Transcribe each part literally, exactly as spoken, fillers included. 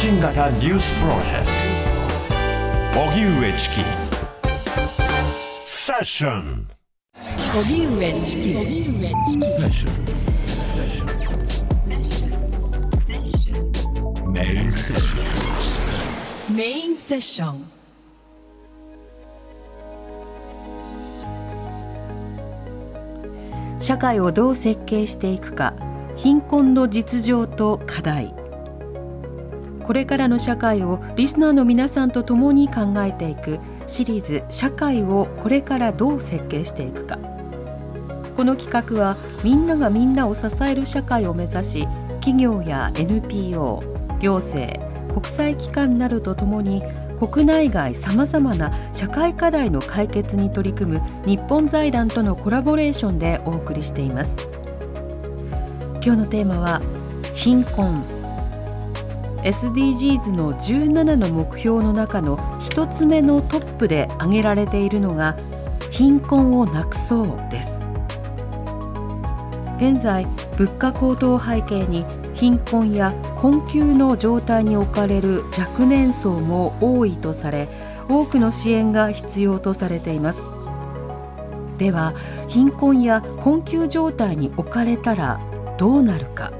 新型ニュースプロジェクト荻上チキセッション荻上チキセッションメインセッションメインセッション社会をどう設計していくか、貧困の実情と課題。これからの社会をリスナーの皆さんと共に考えていくシリーズ「社会をこれからどう設計していくか」。この企画はみんながみんなを支える社会を目指し、企業や エヌピーオー、行政、国際機関などとともに国内外さまざまな社会課題の解決に取り組む日本財団とのコラボレーションでお送りしています。今日のテーマは貧困。 エスディージーズ のじゅうななの目標の中のひとつめのトップで挙げられているのが貧困をなくそうです。現在物価高騰を背景に貧困や困窮の状態に置かれる若年層も多いとされ、多くの支援が必要とされています。では、貧困や困窮状態に置かれたらどうなるか。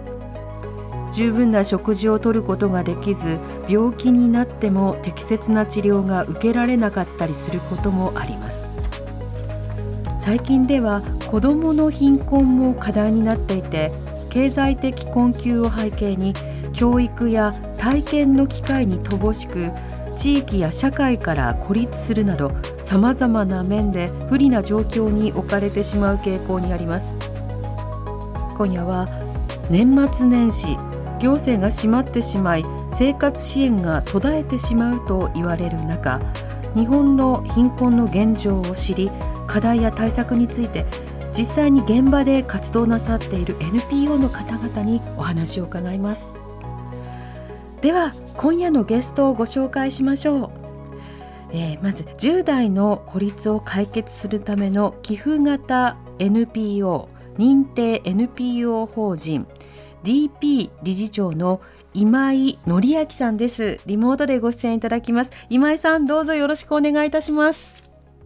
十分な食事をとることができず、病気になっても適切な治療が受けられなかったりすることもあります。最近では子どもの貧困も課題になっていて、経済的困窮を背景に教育や体験の機会に乏しく、地域や社会から孤立するなどさまざまな面で不利な状況に置かれてしまう傾向にあります。今夜は年末年始、行政が閉まってしまい生活支援が途絶えてしまうと言われる中、日本の貧困の現状を知り、課題や対策について実際に現場で活動なさっている エヌピーオー の方々にお話を伺います。では今夜のゲストをご紹介しましょう。えー、まずじゅう代の孤立を解決するための寄付型 エヌピーオー 認定 エヌピーオー 法人 ディーピー 理事長の今井紀明さんです。リモートでご出演いただきます。今井さん、どうぞよろしくお願いいたします。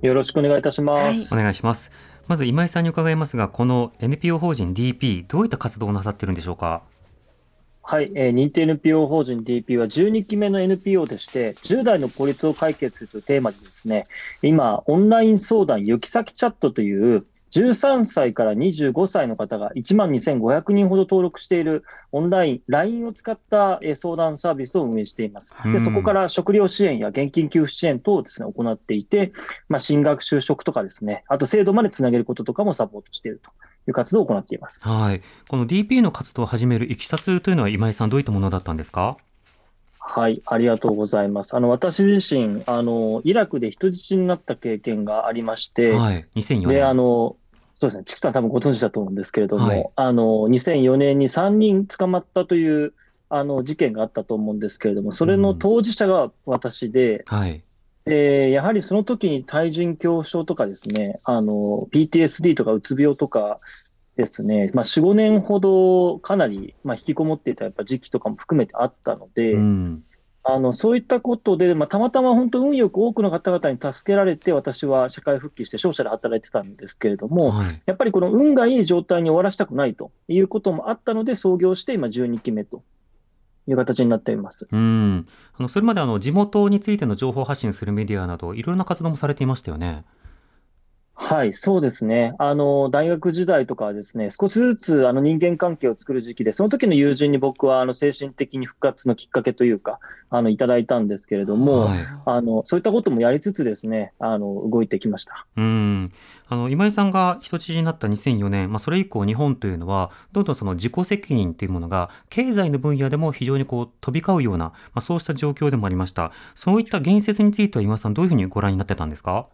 よろしくお願いいたします、はい、お願いします。まず今井さんに伺いますが、この エヌピーオー 法人 ディーピー、 どういった活動をなさっているんでしょうか。はい、えー、認定 エヌピーオー 法人 ディーピー はじゅうにきめの エヌピーオー でして、じゅう代の孤立を解決するというテーマでですね、今オンライン相談行き先チャットというじゅうさんさいからにじゅうごさいの方がいちまんにせんごひゃくにんほど登録しているオンライン ライン を使った相談サービスを運営しています。で、そこから食料支援や現金給付支援等をですね、行っていて、まあ、進学就職とかですね、あと制度までつなげることとかもサポートしているという活動を行っています。はい、この ディーピー の活動を始めるいきさつというのは、今井さんどういったものだったんですか。はい、ありがとうございます。あの私自身あのイラクで人質になった経験がありまして、はい、にせんよねんで、あのそうですね、チキさん多分ご存知だと思うんですけれども、はい、あのにせんよねんにさんにん捕まったというあの事件があったと思うんですけれども、それの当事者が私で、うん、はい、えー、やはりその時に対人恐怖症とかですね、あの ピーティーエスディー とかうつ病とかですね、まあ、よん、ごねんほどかなり、まあ、引きこもっていたやっぱ時期とかも含めてあったので、うん、あのそういったことで、まあ、たまたま本当運よく多くの方々に助けられて、私は社会復帰して商社で働いてたんですけれども、はい、やっぱりこの運がいい状態に終わらせたくないということもあったので、創業して今じゅうにきめという形になっています。うん、あのそれまであの地元についての情報発信するメディアなどいろいろな活動もされていましたよね。はい、そうですね。あの大学時代とかはですね、少しずつあの人間関係を作る時期で、その時の友人に僕はあの精神的に復活のきっかけというかあのいただいたんですけれども、はい、あのそういったこともやりつつですね、あの動いてきました。うん、あの今井さんが人質になったにせんよねん、まあ、それ以降日本というのはどんどんその自己責任というものが経済の分野でも非常にこう飛び交うような、まあ、そうした状況でもありました。そういった現実については今井さんどういうふうにご覧になってたんですか。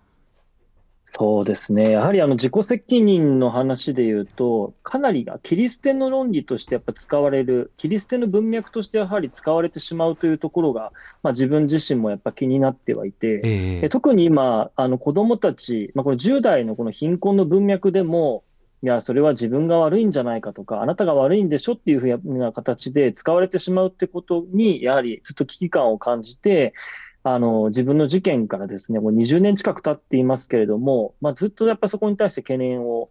そうですね、やはりあの自己責任の話でいうと、かなり切り捨ての論理としてやっぱ使われる、切り捨ての文脈としてやはり使われてしまうというところが、まあ、自分自身もやっぱ気になってはいて、えー、特に今あの子どもたち、まあ、このじゅう代のこの貧困の文脈でもいやそれは自分が悪いんじゃないかとかあなたが悪いんでしょっていうふうな形で使われてしまうってことにやはりずっと危機感を感じて、あの自分の事件からですねもうにじゅうねん近く経っていますけれども、まあ、ずっとやっぱりそこに対して懸念を、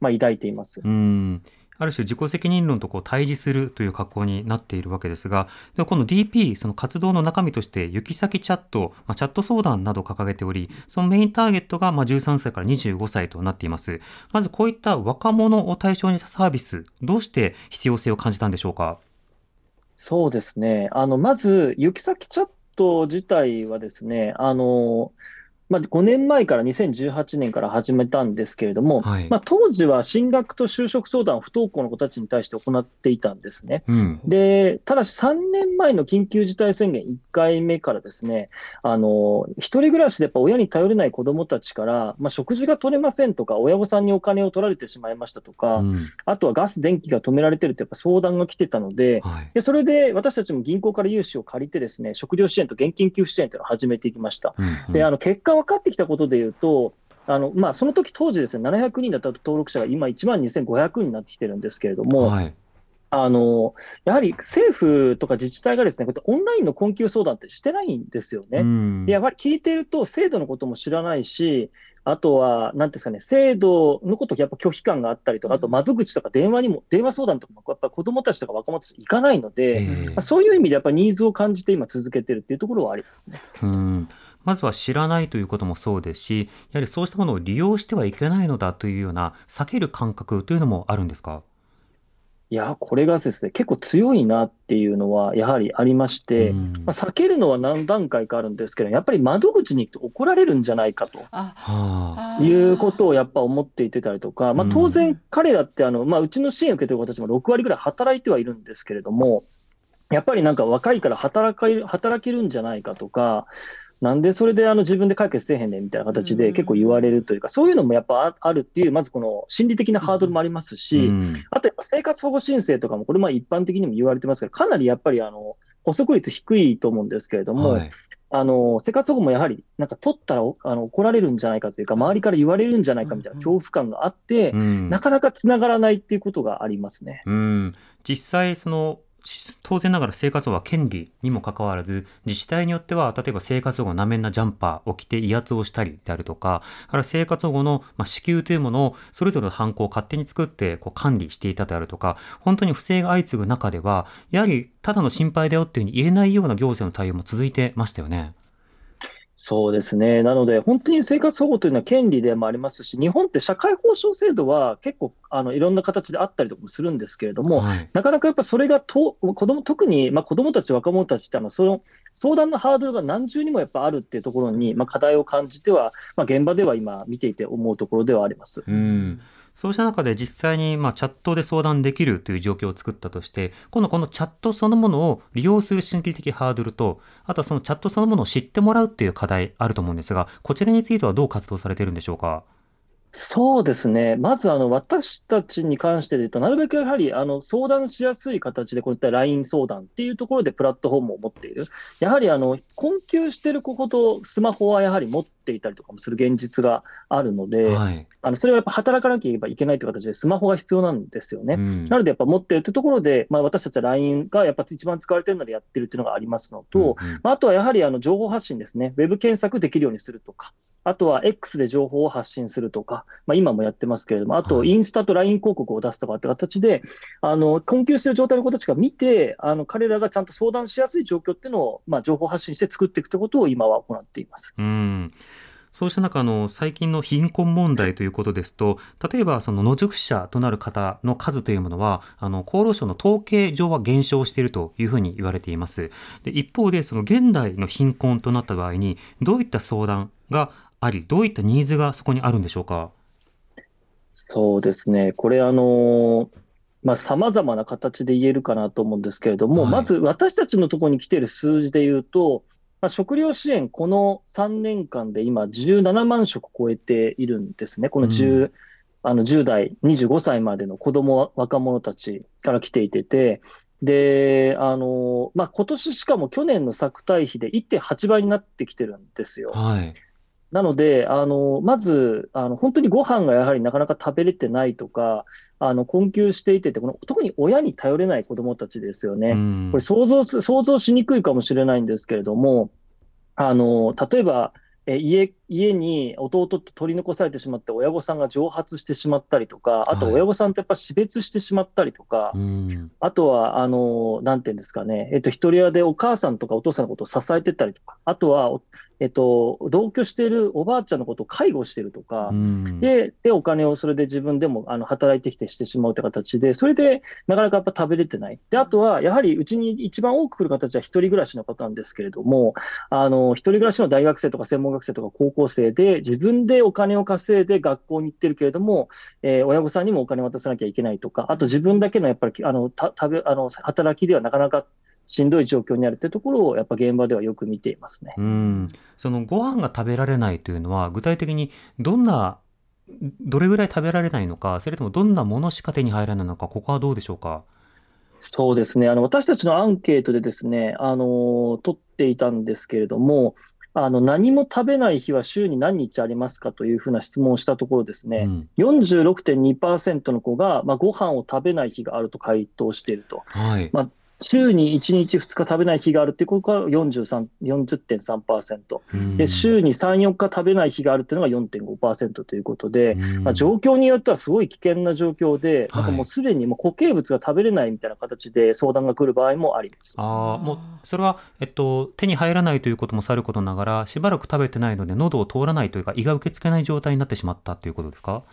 まあ、抱いています。うん、ある種自己責任論とこう対峙するという格好になっているわけですが、でこの ディーピー その活動の中身として行き先チャット、まあ、チャット相談などを掲げており、そのメインターゲットがまあじゅうさんさいからにじゅうごさいとなっています。まずこういった若者を対象にしたサービス、どうして必要性を感じたんでしょうか。そうですね、あのまず行き先チャット自体はですね、あのまあ、ごねんまえからにせんじゅうはちねんから始めたんですけれども、はい、まあ、当時は進学と就職相談を不登校の子たちに対して行っていたんですね、うん、でただしさんねんまえの緊急事態宣言いっかいめからですね、あの一人暮らしでやっぱ親に頼れない子どもたちから、まあ、食事が取れませんとか親御さんにお金を取られてしまいましたとか、うん、あとはガス電気が止められてるってやっぱ相談が来てたので、はい、でそれで私たちも銀行から融資を借りてですね、食料支援と現金給付支援というのを始めていきました、うんうん、であの結果分かってきたことでいうと、あの、まあ、その時当時ですねななひゃくにんだった登録者が今いちまんにせんごひゃくにんになってきてるんですけれども、はい、あのやはり政府とか自治体がですねオンラインの困窮相談ってしてないんですよね、うん、でやっぱり聞いてると制度のことも知らないし、あとはなんですかね、制度のことやっぱ拒否感があったりとか、あと窓口とか電話にも電話相談とかもやっぱ子どもたちとか若者たち行かないので、まあ、そういう意味でやっぱりニーズを感じて今続けてるっていうところはありますね。うん、まずは知らないということもそうですし、やはりそうしたものを利用してはいけないのだというような避ける感覚というのもあるんですか。いやこれがですね結構強いなっていうのはやはりありまして、うん、まあ、避けるのは何段階かあるんですけど、やっぱり窓口に行くと怒られるんじゃないかということをやっぱ思っていてたりとか、まあ、当然彼らってあの、まあ、うちの支援を受けている子たちもろくわりぐらい働いてはいるんですけれども、やっぱりなんか若いから働か働けるんじゃないかとか、なんでそれであの自分で解決せえへんねんみたいな形で結構言われるというか、そういうのもやっぱあるっていう、まずこの心理的なハードルもありますし、あとやっぱ生活保護申請とかもこれまあ一般的にも言われてますけど、かなりやっぱりあの補足率低いと思うんですけれども、あの生活保護もやはりなんか取ったらあの怒られるんじゃないかというか、周りから言われるんじゃないかみたいな恐怖感があって、なかなかつながらないっていうことがありますね。うん、実際その当然ながら生活保護は権利にもかかわらず、自治体によっては例えば生活保護のなめんなジャンパーを着て威圧をしたりであるとか、あるいは生活保護の支給というものをそれぞれのハンコを勝手に作ってこう管理していたであるとか、本当に不正が相次ぐ中ではやはりただの心配だよっていうふうに言えないような行政の対応も続いてましたよね。そうですね、なので本当に生活保護というのは権利でもありますし、日本って社会保障制度は結構あのいろんな形であったりとかもするんですけれども、はい、なかなかやっぱそれがと子ども特に、まあ、子どもたち若者たちってあのその相談のハードルが何重にもやっぱあるっていうところに、まあ、課題を感じては、まあ、現場では今見ていて思うところではあります。うん、そうした中で実際にまあチャットで相談できるという状況を作ったとして、今度このチャットそのものを利用する心理的ハードルと、あとはそのチャットそのものを知ってもらうという課題あると思うんですが、こちらについてはどう活動されているんでしょうか。そうですね、まずあの私たちに関して言うと、なるべくやはりあの相談しやすい形でこういった ライン 相談っていうところでプラットフォームを持っている。やはりあの困窮している子ほどスマホはやはり持っていたりとかもする現実があるので、はい、あのそれはやっぱ働かなければいけないという形でスマホが必要なんですよね、うん、なのでやっぱ持っているというところで、まあ、私たちは ライン がやっぱ一番使われているのでやっているというのがありますのと、うんうん、まあ、あとはやはりあの情報発信ですね、ウェブ検索できるようにするとか、あとは X で情報を発信するとか、まあ、今もやってますけれども、あとインスタと ライン 広告を出すとかって形で、あの困窮している状態の子たちが見て、あの彼らがちゃんと相談しやすい状況っていうのを、まあ、情報発信して作っていくということを今は行っています。うん、そうした中の最近の貧困問題ということですと、例えばその野宿者となる方の数というものはあの厚労省の統計上は減少しているというふうに言われています。で一方でその現代の貧困となった場合にどういった相談があり、どういったニーズがそこにあるんでしょうか。そうですね、これあのさまざ、まな形で言えるかなと思うんですけれども、はい、まず私たちのところに来ている数字でいうと、まあ、食料支援このさんねんかんで今じゅうななまんしょく超えているんですね。この 10,、うん、あのじゅう代にじゅうごさいまでの子ども若者たちから来ていてて、であの、まあ、今年しかも去年の作対比で いってんはちばいになってきてるんですよ、はい、なので、あのまずあの本当にご飯がやはりなかなか食べれてないとか、あの困窮していてて、この特に親に頼れない子どもたちですよね、うん、これ想像、想像しにくいかもしれないんですけれども、あの例えばえ 家, 家に弟と取り残されてしまって親御さんが蒸発してしまったりとか、あと親御さんとやっぱ死別してしまったりとか、はい、うん、あとはあのなんていうんですかね、えっと、一人親でお母さんとかお父さんのことを支えてたりとか、あとは、えっと、同居しているおばあちゃんのことを介護しているとか、うん、で, でお金をそれで自分でもあの働いてきてしてしまうという形で、それでなかなかやっぱ食べれてないで、あとはやはりうちに一番多く来る形は一人暮らしの方なんですけれども、あの一人暮らしの大学生とか専門学生学生とか高校生で自分でお金を稼いで学校に行ってるけれども、えー、親御さんにもお金渡さなきゃいけないとか、あと自分だけのやっぱりあのた食べあの働きではなかなかしんどい状況にあるというところをやっぱ現場ではよく見ていますね。うん、そのご飯が食べられないというのは具体的にどんなどれぐらい食べられないのか、それともどんなものしか手に入らないのか、ここはどうでしょうか。そうですね、あの私たちのアンケートでですね、あの取っていたんですけれども、あの何も食べない日は週に何日ありますかというふうな質問をしたところですね、うん、よんじゅうろくてんにパーセント の子が、まあ、ご飯を食べない日があると回答していると、はい、まあ、週にいちにちふつか食べない日があるということが よんじゅうさんてんさんパーセント、うん、で週にさん、よっか食べない日があるというのが よんてんごパーセント ということで、うん、まあ、状況によってはすごい危険な状況で、はい、なんかもうすでにもう固形物が食べれないみたいな形で相談が来る場合もあります。あ、もうそれは、えっと、手に入らないということもさることながら、しばらく食べてないので喉を通らないというか、胃が受け付けない状態になってしまったということですか。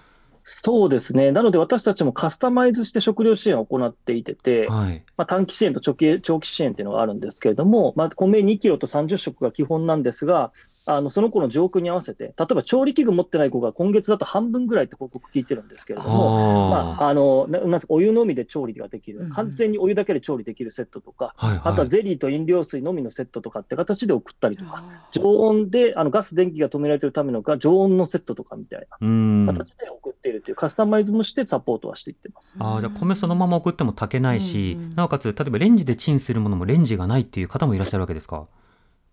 そうですね、なので私たちもカスタマイズして食料支援を行っていてて、はい、まあ、短期支援と長期、長期支援というのがあるんですけれども、まあ、米にキロとさんじゅっしょくが基本なんですが、あのその子の状況に合わせて、例えば調理器具持ってない子が今月だと半分ぐらいって報告聞いてるんですけれども、あ、まあ、あのなお湯のみで調理ができる、うん、完全にお湯だけで調理できるセットとか、はいはい、あとはゼリーと飲料水のみのセットとかって形で送ったりとか、常温であのガス電気が止められているためのが常温のセットとかみたいな形で送っているというカスタマイズもしてサポートはしていってます。あ、じゃあ米そのまま送っても炊けないし、うん、なおかつ例えばレンジでチンするものもレンジがないっていう方もいらっしゃるわけですか。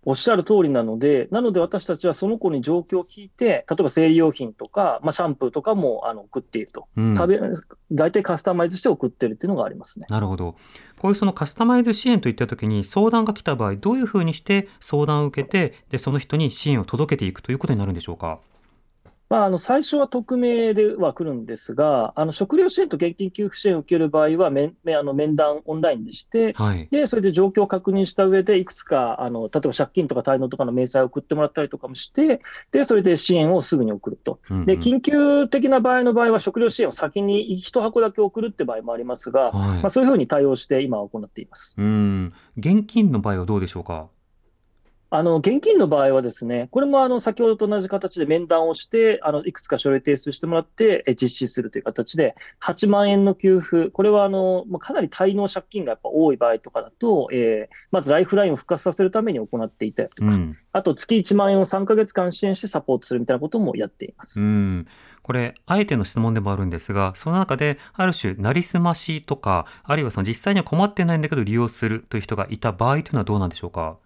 おっしゃる通りなので、なので私たちはその子に状況を聞いて、例えば生理用品とか、まあ、シャンプーとかもあの送っていると、うん、食べ大体カスタマイズして送っているというのがありますね。なるほど。こういうそのカスタマイズ支援といったときに相談が来た場合、どういうふうにして相談を受けて、でその人に支援を届けていくということになるんでしょうか。まあ、あの最初は匿名では来るんですが、あの食料支援と現金給付支援を受ける場合はめめあの面談オンラインでして、はい、でそれで状況を確認した上で、いくつかあの例えば借金とか滞納とかの明細を送ってもらったりとかもして、でそれで支援をすぐに送ると、うんうん、で緊急的な場合の場合は食料支援を先に一箱だけ送るって場合もありますが、はい、まあ、そういうふうに対応して今は行っています。うん、現金の場合はどうでしょうか。あの現金の場合はですね、これもあの先ほどと同じ形で面談をして、あのいくつか書類提出してもらって実施するという形で、はちまんえんの給付、これはあのかなり滞納借金がやっぱ多い場合とかだと、えー、まずライフラインを復活させるために行っていたりとか、うん、あと月いちまんえんをさんかげつかん支援してサポートするみたいなこともやっています。うん、これあえての質問でもあるんですが、その中である種なりすましとか、あるいはその実際には困ってないんだけど利用するという人がいた場合というのはどうなんでしょうか。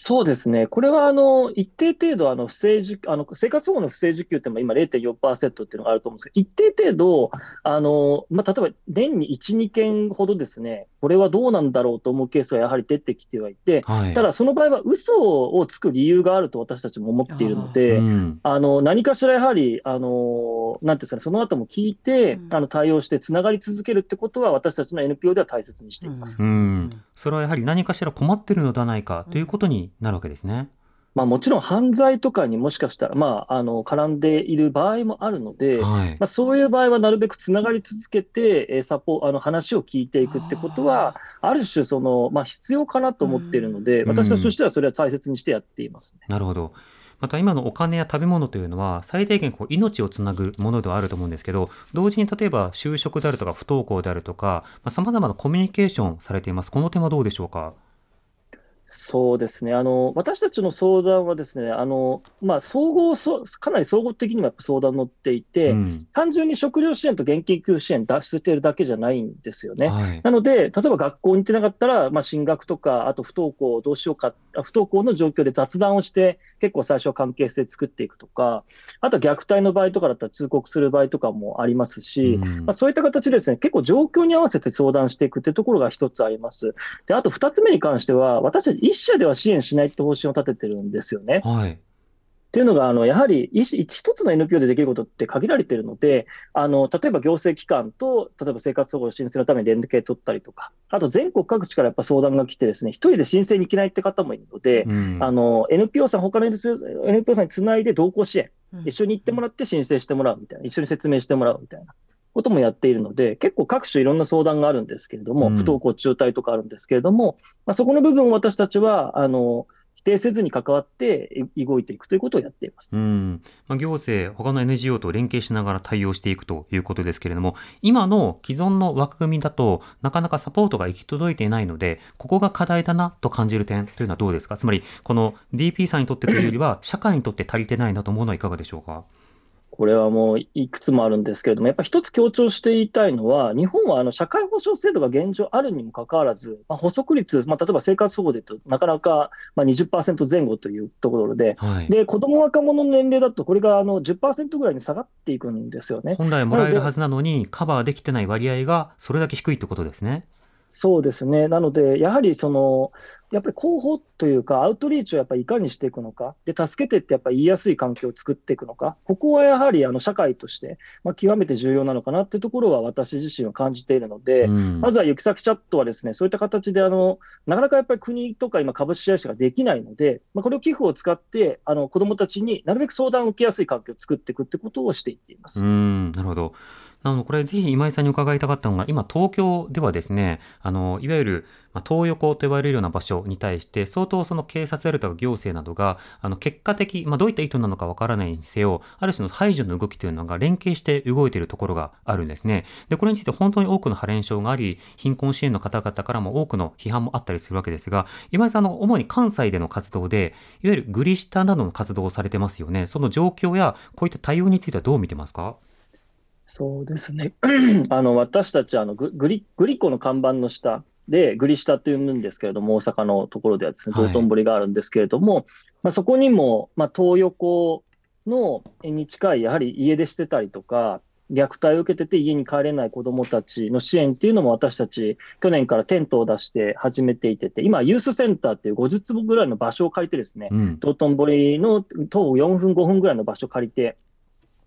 そうですね、これはあの一定程度あの不正受あの生活保護の不正受給って今 れいてんよんパーセント っていうのがあると思うんですけど、一定程度あの、まあ、例えば年にいち、にけんほどですね、これはどうなんだろうと思うケースがやはり出てきてはいて、はい、ただその場合は嘘をつく理由があると私たちも思っているので、あ、うん、あの何かしらやはりあのなんていうんですかね、その後も聞いて、うん、あの対応してつながり続けるってことは私たちの エヌピーオー では大切にしています、うんうん、それはやはり何かしら困ってるのではないかということになるわけですね。まあ、もちろん犯罪とかにもしかしたら、まあ、あの絡んでいる場合もあるので、はい、まあ、そういう場合はなるべくつながり続けてサポあの話を聞いていくってことは あ, ある種その、まあ、必要かなと思っているので、うん、私たちとしてはそれは大切にしてやっています、ね。うん、なるほど。また今のお金や食べ物というのは最低限こう命をつなぐものではあると思うんですけど、同時に例えば就職であるとか不登校であるとか、さまざまなコミュニケーションされています。この点はどうでしょうか。そうですね、あの私たちの相談はですね、あのまあ、総合そかなり総合的にもやっぱ相談に乗っていて、うん、単純に食料支援と現金給付支援出しているだけじゃないんですよね、はい、なので例えば学校に行ってなかったら、まあ、進学とかあと不登校どうしようか、不登校の状況で雑談をして結構最初は関係性作っていくとか、あとは虐待の場合とかだったら通告する場合とかもありますし、うんまあ、そういった形でですね結構状況に合わせて相談していくというところが一つあります。であとふたつめに関しては私たち一社では支援しないって方針を立ててるんですよね。はいというのがあのやはり一つの エヌピーオー でできることって限られているので、あの例えば行政機関と例えば生活保護の申請のために連携取ったりとか、あと全国各地からやっぱ相談が来てですね、一人で申請に行けないって方もいるので、うん、あの エヌピーオー さん他の エヌピーオー さんにつないで同行支援、うん、一緒に行ってもらって申請してもらうみたいな、一緒に説明してもらうみたいなこともやっているので、結構各種いろんな相談があるんですけれども、うん、不登校中退とかあるんですけれども、まあ、そこの部分を私たちはあの否定せずに関わって動いていくということをやっています。うん、まあ、行政他の エヌジーオー と連携しながら対応していくということですけれども、今の既存の枠組みだとなかなかサポートが行き届いていないので、ここが課題だなと感じる点というのはどうですか？つまりこの ディーピー さんにとってというよりは社会にとって足りてないなと思うのはいかがでしょうか？これはもういくつもあるんですけれども、やっぱり一つ強調して言いたいのは、日本はあの社会保障制度が現状あるにもかかわらず、まあ、補足率、まあ、例えば生活保護で言うとなかなかまあ にじゅっパーセントぜん後というところ で,、はい、で子ども若者の年齢だとこれがあの じゅっパーセント ぐらいに下がっていくんですよね。本来もらえるはずなのにカバーできてない割合がそれだけ低いということですね。そうですね、なのでやはりそのやっぱり広報というかアウトリーチをやっぱりいかにしていくのかで、助けてってやっぱり言いやすい環境を作っていくのか、ここはやはりあの社会として、まあ、極めて重要なのかなっていうところは私自身は感じているので、うん、まずは行き先チャットはですね、そういった形であのなかなかやっぱり国とか今株式会社ができないので、まあ、これを寄付を使ってあの子どもたちになるべく相談を受けやすい環境を作っていくってことをしていっています。うん、なるほど。なのでこれぜひ今井さんに伺いたかったのが、今東京ではですね、あのいわゆるトー横と呼ばれるような場所に対して相当その警察やるとか行政などがあの結果的、まあ、どういった意図なのかわからないにせよある種の排除の動きというのが連携して動いているところがあるんですね。でこれについて本当に多くのハレンションがあり、貧困支援の方々からも多くの批判もあったりするわけですが、今井さんの主に関西での活動でいわゆるグリ下などの活動をされてますよね。その状況やこういった対応についてはどう見てますか？そうですねあの私たちあの グ, グ, リグリコの看板の下でグリ下というんですけれども、大阪のところではですね道頓堀があるんですけれども、はいまあ、そこにも、まあ、トー横のに近いやはり家出してたりとか虐待を受けてて家に帰れない子どもたちの支援っていうのも私たち去年からテントを出して始めていてて、今ユースセンターっていうごじゅっつぼぐらいの場所を借りてですね、うん、道頓堀の徒歩よんぷんごふんぐらいの場所を借りて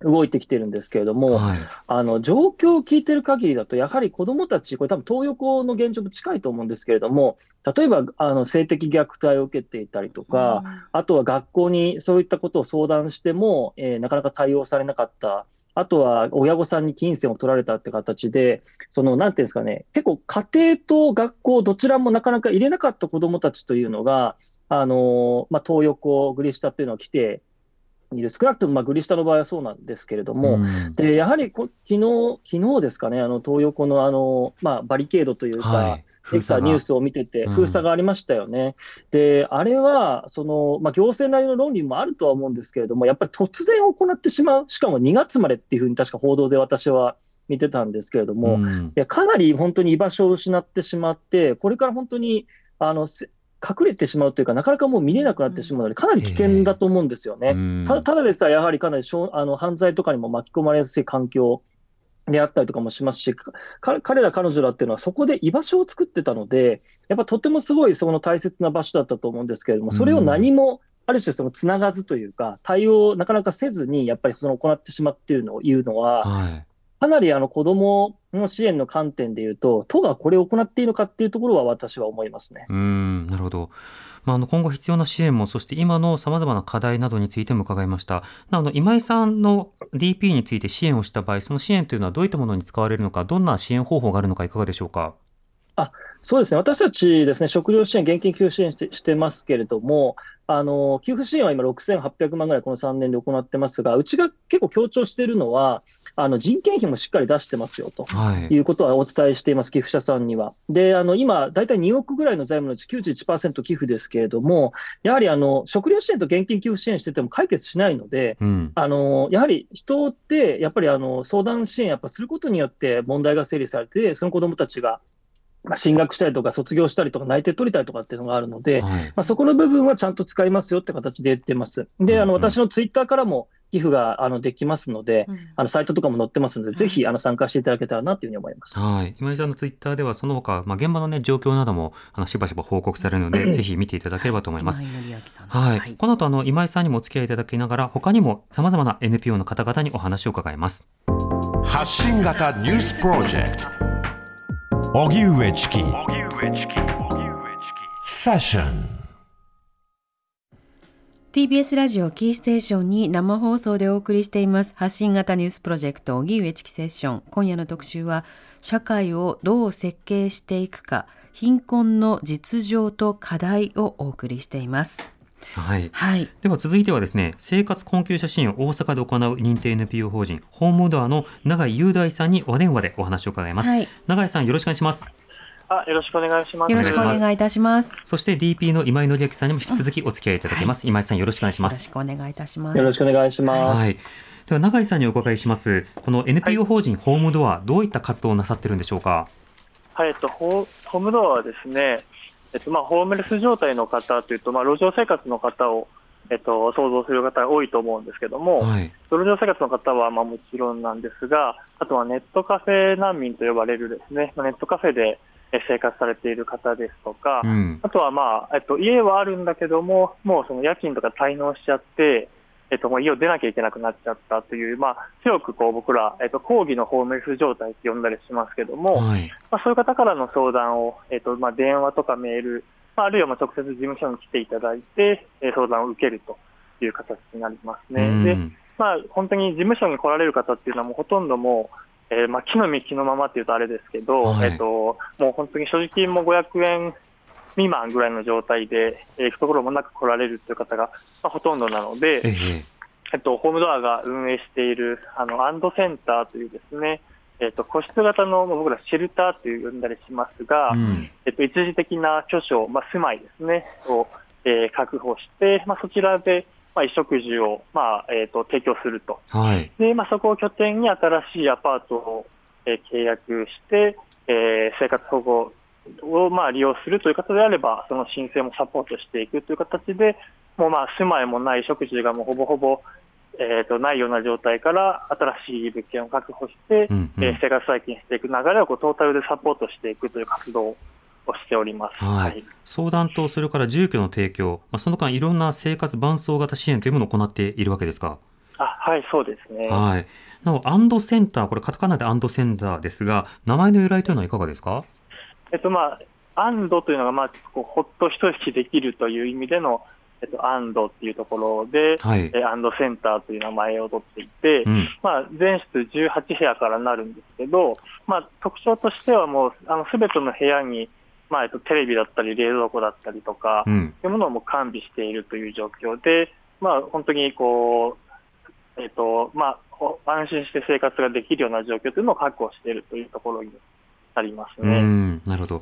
動いてきてるんですけれども、はい、あの状況を聞いてる限りだとやはり子どもたち、これ多分トー横の現状も近いと思うんですけれども、例えばあの性的虐待を受けていたりとか、うん、あとは学校にそういったことを相談しても、えー、なかなか対応されなかった、あとは親御さんに金銭を取られたって形で、そのなんていうんですかね、結構家庭と学校どちらもなかなか入れなかった子どもたちというのがあの、まあ、トー横グリ下っていうのが来ている。少なくともまあグリ下の場合はそうなんですけれども、うん、でやはりこ昨日昨日ですかね、あのトー横のあの、まあ、バリケードというか、はい、ニュースを見てて封鎖がありましたよね、うん、であれはその、まあ、行政なりの論理もあるとは思うんですけれども、やっぱり突然行ってしまう、しかもにがつまでっていうふうに確か報道で私は見てたんですけれども、うん、いやかなり本当に居場所を失ってしまって、これから本当にあの隠れてしまうというか、なかなかもう見れなくなってしまうのでかなり危険だと思うんですよね、えー、た, ただでさえやはりかなりあの犯罪とかにも巻き込まれやすい環境であったりとかもしますし、彼ら彼女らっていうのはそこで居場所を作ってたので、やっぱとてもすごいその大切な場所だったと思うんですけれども、それを何もある種そのつながずというか対応をなかなかせずにやっぱりその行ってしまっているのを言うのは、はいかなりあの子どもの支援の観点でいうと都がこれを行っていいのかっていうところは私は思いますね。うーんなるほど、まあ、あの今後必要な支援もそして今のさまざまな課題などについても伺いました。なので今井さんの ディーピー について支援をした場合、その支援というのはどういったものに使われるのか、どんな支援方法があるのかいかがでしょうか？あ、そうですね、私たちですね、食料支援、現金給付支援して、してますけれども、あの給付支援は今ろくせんはっぴゃくまんぐらいこのさんねんで行ってますが、うちが結構強調しているのはあの人件費もしっかり出してますよと、はい、いうことはお伝えしています、寄付者さんには。で、あの今だいたいにおくぐらいの財務のうち きゅうじゅういちパーセント 寄付ですけれども、やはりあの食料支援と現金給付支援してても解決しないので、うん、あのやはり人ってやっぱりあの相談支援やっぱすることによって問題が整理されて、その子どもたちが進学したりとか卒業したりとか内定取りたりとかっていうのがあるので、はい、まあ、そこの部分はちゃんと使いますよって形で言ってます。で、あの私のツイッターからも寄付があのできますので、うん、あのサイトとかも載ってますので、うん、ぜひあの参加していただけたらなというふうに思います。はい、今井さんのツイッターではその他、まあ、現場の、ね、状況などもあのしばしば報告されるので、うん、ぜひ見ていただければと思います。はいはい、この後あの今井さんにもお付き合いいただきながら、他にもさまざまな エヌピーオー の方々にお話を伺います。発信型ニュースプロジェクト荻上チキセッション。 ティービーエス ラジオキーステーションに生放送でお送りしています発信型ニュースプロジェクト荻上チキセッション。今夜の特集は社会をどう設計していくか、貧困の実情と課題をお送りしています。はいはい、では続いてはですね、生活困窮者支援を大阪で行う認定 エヌピーオー 法人ホームドアの永井雄大さんにお電話でお話を伺います。はい、永井さん、よろしくお願いします。あ、よろしくお願いします。よろしくお願いいたします。そして ディーピー の今井紀明さんにも引き続きお付き合いいただきます。うん、はい、今井さん、よろしくお願いします。よろしくお願いいたします。よろしくお願いします。はい、では永井さんにお伺いします。この エヌピーオー 法人ホームドア、どういった活動をなさってるんでしょうか。はい、えっと、ホームドアはですね、えっとまあ、ホームレス状態の方というと、まあ、路上生活の方を、えっと、想像する方が多いと思うんですけども、はい、路上生活の方はまあもちろんなんですが、あとはネットカフェ難民と呼ばれるですね、ネットカフェで生活されている方ですとか、うん、あとは、まあえっと、家はあるんだけども、もうその夜勤とか滞納しちゃって、えっと、もう家を出なきゃいけなくなっちゃったという、まあ、強くこう僕ら、えっと、抗議のホームレス状態って呼んだりしますけども、はい、まあ、そういう方からの相談を、えっとまあ、電話とかメール、まあ、あるいはまあ直接事務所に来ていただいて、えー、相談を受けるという形になりますね。うん、で、まあ、本当に事務所に来られる方っていうのはもうほとんどもう、えーまあ、木の実木のままっていうとあれですけど、はい、えっと、もう本当に所持金もごひゃくえん未満ぐらいの状態で行くところもなく来られるという方が、まあ、ほとんどなので、えええっと、ホームドアが運営しているあのアンドセンターというですね、えっと、個室型の僕らシェルターという呼んだりしますが、うん、えっと、一時的な居所、まあ、住まいですねを、えー、確保して、まあ、そちらで、まあ、衣食住を、まあえっと、提供すると、はい、でまあ、そこを拠点に新しいアパートを、えー、契約して、えー、生活保護をまあ利用するという方であれば、その申請もサポートしていくという形で、もうまあ住まいもない、食事がもうほぼほぼ、えー、とないような状態から新しい物件を確保して、うんうん、えー、生活再建していく流れをこうトータルでサポートしていくという活動をしております。はいはい、相談とそれから住居の提供、まあ、その間いろんな生活伴走型支援というものを行っているわけですか。あ、はい、そうですね。はい、なおアンドセンター、これカタカナでアンドセンターですが、名前の由来というのはいかがですか。えっとまあ、安堵というのが、まあ、こうほっと一息できるという意味での、えっと、安堵というところで、はい、え安堵センターという名前を取っていて、うん、まあ、全室じゅうはちへやからなるんですけど、まあ、特徴としてはもうあの全ての部屋に、まあえっと、テレビだったり冷蔵庫だったりとか、うん、というものをもう完備しているという状況で、まあ、本当にこう、えっとまあ、安心して生活ができるような状況というのを確保しているというところにありますね。うん、なるほど。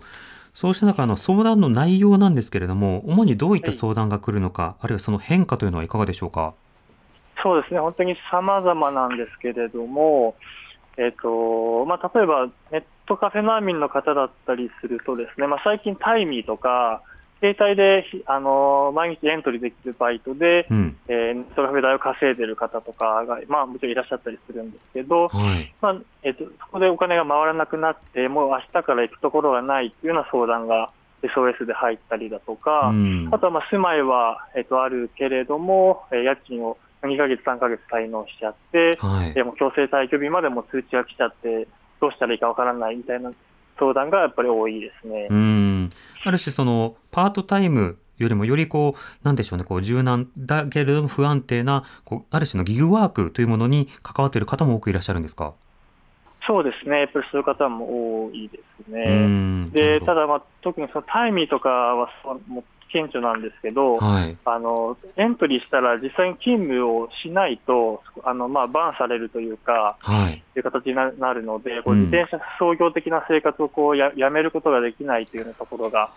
そうした中、あの相談の内容なんですけれども、主にどういった相談が来るのか、はい、あるいはその変化というのはいかがでしょうか。そうですね、本当に様々なんですけれども、えーとまあ、例えばネットカフェ難民の方だったりするとですね、まあ、最近タイミーとか携帯であの毎日エントリーできるバイトで、うん、えー、ネットカフェ代を稼いでる方とかが、まあ、もちろんいらっしゃったりするんですけど、はい、まあえー、とそこでお金が回らなくなって、もう明日から行くところがないというような相談が エスオーエス で入ったりだとか、うん、あとはまあ住まいは、えー、とあるけれども、えー、家賃をにかげつさんかげつ滞納しちゃって、はい、でも強制退去日までも通知が来ちゃって、どうしたらいいかわからないみたいな相談がやっぱり多いですね。うん、ある種そのパートタイムよりもよりこう何でしょうね、こう柔軟だけれども不安定なこうある種のギグワークというものに関わっている方も多くいらっしゃるんですか。そうですね、やっぱりそういう方も多いですね。で、ただ、まあ、特にそのタイミーとかはもう顕著なんですけど、はい、あのエントリーしたら実際に勤務をしないとあの、まあ、バンされるというか、はい、という形になるので、こう自転車操業的な生活をこう や, やめることができないというようなところが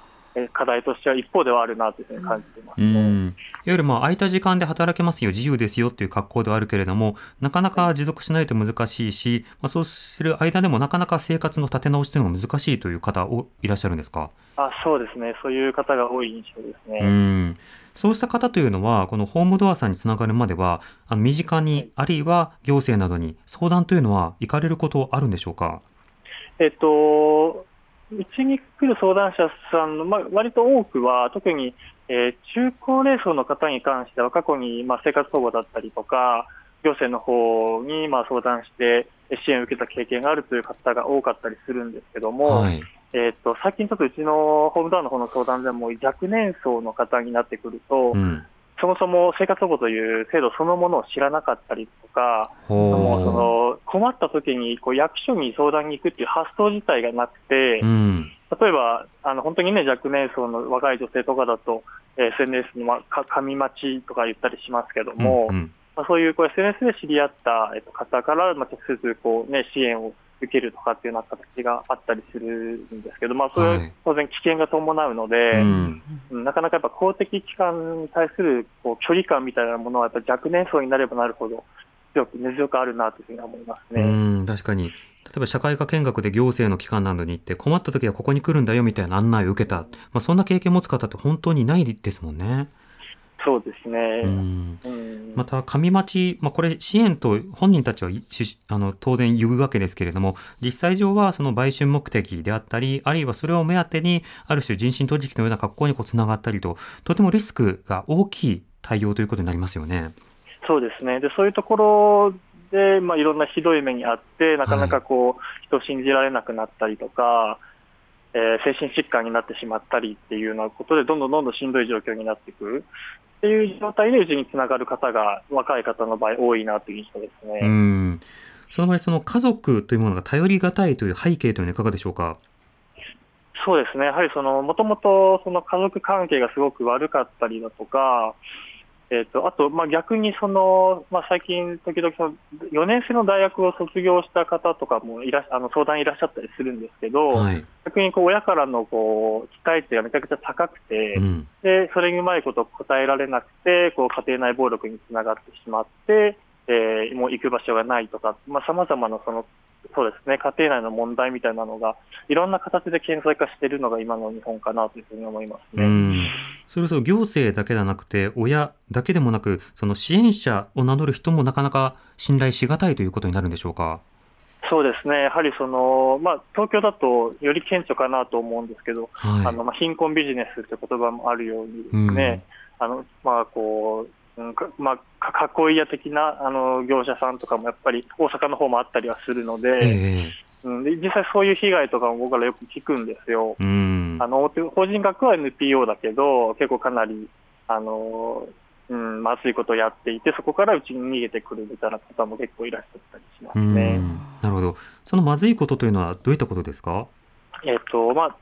課題としては一方ではあるなというふうに感じていますね。うんうん、いわゆるまあ空いた時間で働けますよ、自由ですよという格好ではあるけれども、なかなか持続しないと難しいし、まあ、そうする間でもなかなか生活の立て直しというのが難しいという方おいらっしゃるんですか？あ、そうですね、そういう方が多い印象ですね。うん、そうした方というのはこのホームドアさんにつながるまではあの身近に、はい、あるいは行政などに相談というのは行かれることあるんでしょうか？えっとうちに来る相談者さんの、まあ、割と多くは特に、えー、中高齢層の方に関しては過去に、まあ、生活保護だったりとか行政の方に、まあ、相談して支援を受けた経験があるという方が多かったりするんですけども、はい、えー、と最近ちょっとうちのホームドアの方の相談でも若年層の方になってくると、うん、そもそも生活保護という制度そのものを知らなかったりとか、もうその困った時にこう役所に相談に行くっていう発想自体がなくて、うん、例えばあの本当にね若年層の若い女性とかだと、えー、エスエヌエス の、ま、か紙待ちとか言ったりしますけども、うんうん、まあ、そういうこう エスエヌエス で知り合った方から、まあ、直接こう、ね、支援を受けるとかっていうような形があったりするんですけど、まあ、それは当然危険が伴うので、はい、うん、なかなかやっぱ公的機関に対するこう距離感みたいなものはやっぱ若年層になればなるほど強く根強くあるなというふうに思いますね。うん、確かに、例えば社会科見学で行政の機関などに行って困った時はここに来るんだよみたいな案内を受けた、まあ、そんな経験を持つ方って本当にないですもんね。そうですね。うん、うん、また紙待ち、まあ、これ支援と本人たちはあの当然言うわけですけれども、実際上はその売春目的であったり、あるいはそれを目当てにある種人身取引のような格好にこうつながったりと、とてもリスクが大きい対応ということになりますよね。そうですね。で、そういうところで、まあ、いろんなひどい目にあってなかなかこう、はい、人を信じられなくなったりとか、えー、精神疾患になってしまったりっていうようなことでどんどんどんどんしんどい状況になってくるっていう状態でうちにつながる方が若い方の場合多いなという印象ですね。うん、その場合その家族というものが頼りがたいという背景というのはいかがでしょうか？そうですね、やはりもともと家族関係がすごく悪かったりだとか、えー、とあと、まあ、逆にその、まあ、最近時々そのよねん生の大学を卒業した方とかもいらあの相談いらっしゃったりするんですけど、はい、逆にこう親からのこう期待値がめちゃくちゃ高くて、うん、でそれにうまいこと答えられなくてこう家庭内暴力につながってしまって、えー、もう行く場所がないとか、まあ、様々なそのそうですね、家庭内の問題みたいなのがいろんな形で顕在化しているのが今の日本かなというふうに思いますね。うん、それこそ行政だけではなくて親だけでもなくその支援者を名乗る人もなかなか信頼しがたいということになるんでしょうか？そうですね、やはりその、まあ、東京だとより顕著かなと思うんですけど、はい、あのまあ、貧困ビジネスという言葉もあるようにですね、うん、あのまあこううんかまあ、囲い屋的なあの業者さんとかもやっぱり大阪の方もあったりはするので、えーうん、で実際そういう被害とかも僕らよく聞くんですよ。うん、あの法人学は エヌピーオー だけど結構かなりあの、うん、まずいことをやっていてそこからうちに逃げてくるみたいな方も結構いらっしゃったりしますね。うん、なるほど。そのまずいことというのはどういったことですか？えーとま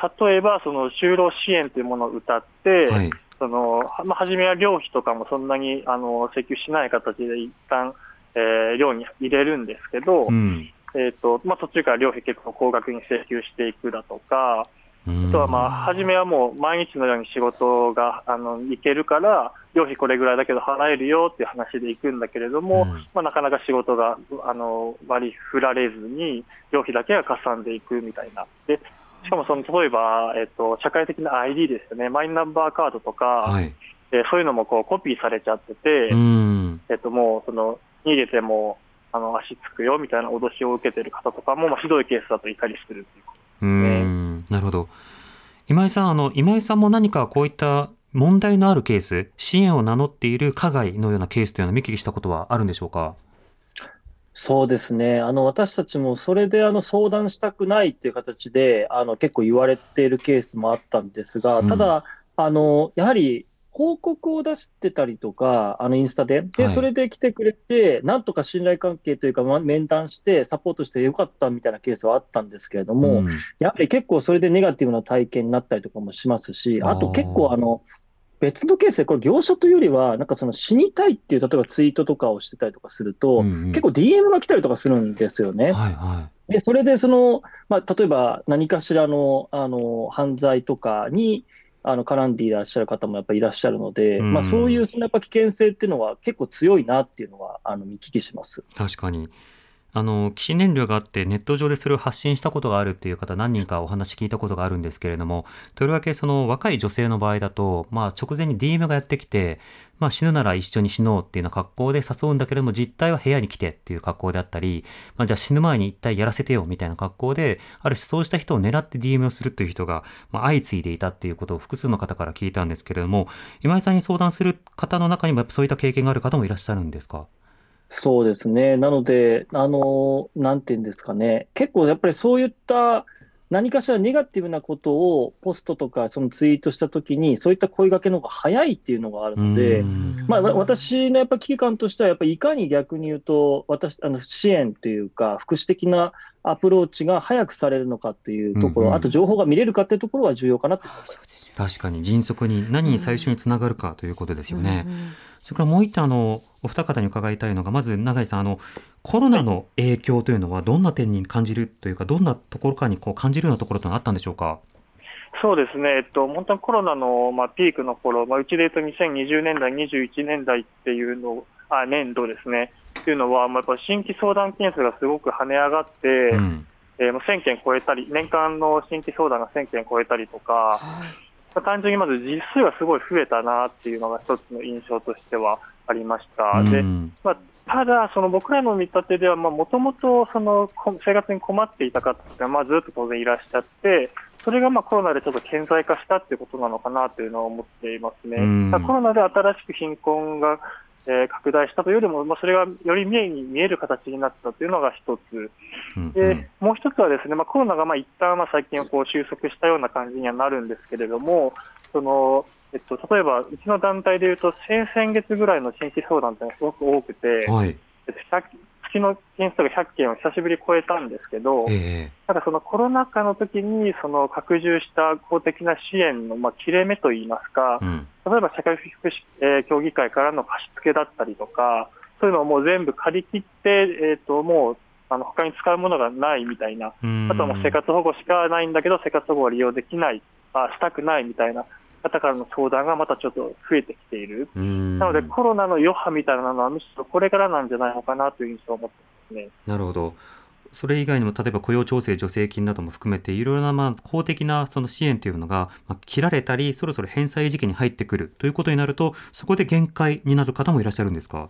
あ、例えばその就労支援というものを謳って、はい、そのまあ、初めは寮費とかもそんなにあの請求しない形で一旦、えー、寮に入れるんですけど、うん、えーとまあ、途中から寮費結構高額に請求していくだとか、あとは、まあ、初めはもう毎日のように仕事があの行けるから寮費これぐらいだけど払えるよっていう話で行くんだけれども、うん、まあ、なかなか仕事があの割り振られずに寮費だけがかさんでいくみたいな。でしかもその例えば、えっと、社会的な アイディー ですよね、マイナンバーカードとか、はい、えー、そういうのもこうコピーされちゃってて、うん、えっと、もうその逃げてもあの足つくよみたいな脅しを受けている方とかも、まあ、ひどいケースだと怒りするということですね。うん、なるほど。今井さん、あの今井さんも何かこういった問題のあるケース、支援を名乗っている加害のようなケースというのを見聞きしたことはあるんでしょうか？そうですね、あの私たちもそれであの相談したくないっていう形であの結構言われているケースもあったんですが、ただ、うん、あのやはり報告を出してたりとか、あのインスタで、で、はい、それで来てくれて、なんとか信頼関係というか、ま、面談してサポートしてよかったみたいなケースはあったんですけれども、うん、やはり結構それでネガティブな体験になったりとかもしますし、あと結構あの別のケースで、これ業者というよりは、なんかその死にたいっていう例えばツイートとかをしてたりとかすると、うんうん、結構 ディーエム が来たりとかするんですよね。はいはい。でそれでその、まあ、例えば何かしらの、あの犯罪とかにあの絡んでいらっしゃる方もやっぱりいらっしゃるので、うん、まあ、そういうそのやっぱ危険性っていうのは結構強いなっていうのはあの見聞きします。確かにあの起死燃料があってネット上でそれを発信したことがあるっていう方何人かお話聞いたことがあるんですけれども、とりわけその若い女性の場合だと、まあ、直前に ディーエム がやってきて、まあ、死ぬなら一緒に死のうっていうような格好で誘うんだけれども実態は部屋に来てっていう格好であったり、まあ、じゃあ死ぬ前に一体やらせてよみたいな格好である種そうした人を狙って ディーエム をするという人が、まあ、相次いでいたっていうことを複数の方から聞いたんですけれども、今井さんに相談する方の中にもやっぱそういった経験がある方もいらっしゃるんですか？そうですね。なので、あの、なんていうんですかね、結構やっぱりそういった何かしらネガティブなことをポストとかそのツイートしたときに、そういった声掛けの方が早いっていうのがあるので、まあ、私のやっぱ危機感としては、やっぱりいかに逆に言うと、私あの支援というか、福祉的なアプローチが早くされるのかっていうところ、うんうん、あと情報が見れるかっていうところは重要かなと思います。確かに迅速に何に最初につながるかということですよね。うんうん、それからもう一点あのお二方に伺いたいのが、まず永井さん、あのコロナの影響というのはどんな点に感じるというか、どんなところかにこう感じるようなところというのはあったんでしょうか？そうですね、えっと、本当にコロナの、まあ、ピークの頃、まあ、うちで言うとにせんにじゅうねんだい、にじゅういちねんだいっていうのあ年度ですねっていうのは、まあ、やっぱ新規相談件数がすごく跳ね上がって、うん、えー、もうせんけん超えたり、年間の新規相談がせんけん超えたりとか、はい、単純にまず実数がすごい増えたなっていうのが一つの印象としてはありました。うん、で、まあ、ただその僕らの見立てでは、もともと生活に困っていた方がまあずっと当然いらっしゃって、それがまあコロナでちょっと顕在化したっていうことなのかなというのは思っていますね。うん、コロナで新しく貧困がえー、拡大したというよりも、まあ、それがより見えに見える形になったというのが一つで、うんうん、もう一つはですね、まあ、コロナがまあ一旦まあ最近はこう収束したような感じにはなるんですけれども、その、えっと、例えばうちの団体でいうと先々月ぐらいの新規相談というのがすごく多くて、はい、えっと、月の件数がひゃっけんを久しぶり超えたんですけど、えー、ただそのコロナ禍の時にその拡充した公的な支援のまあ切れ目といいますか、うん、例えば社会福祉、えー、協議会からの貸し付けだったりとか、そういうのをもう全部借り切って、えー、ともうあの他に使うものがないみたいな、あとはもう生活保護しかないんだけど生活保護は利用できない、あしたくないみたいな方からの相談がまたちょっと増えてきている。なのでコロナの余波みたいなのはむしろこれからなんじゃないのかなという印象を持ってますね。なるほど。それ以外にも例えば雇用調整助成金なども含めていろいろなまあ公的なその支援というのが切られたり、そろそろ返済時期に入ってくるということになると、そこで限界になる方もいらっしゃるんですか？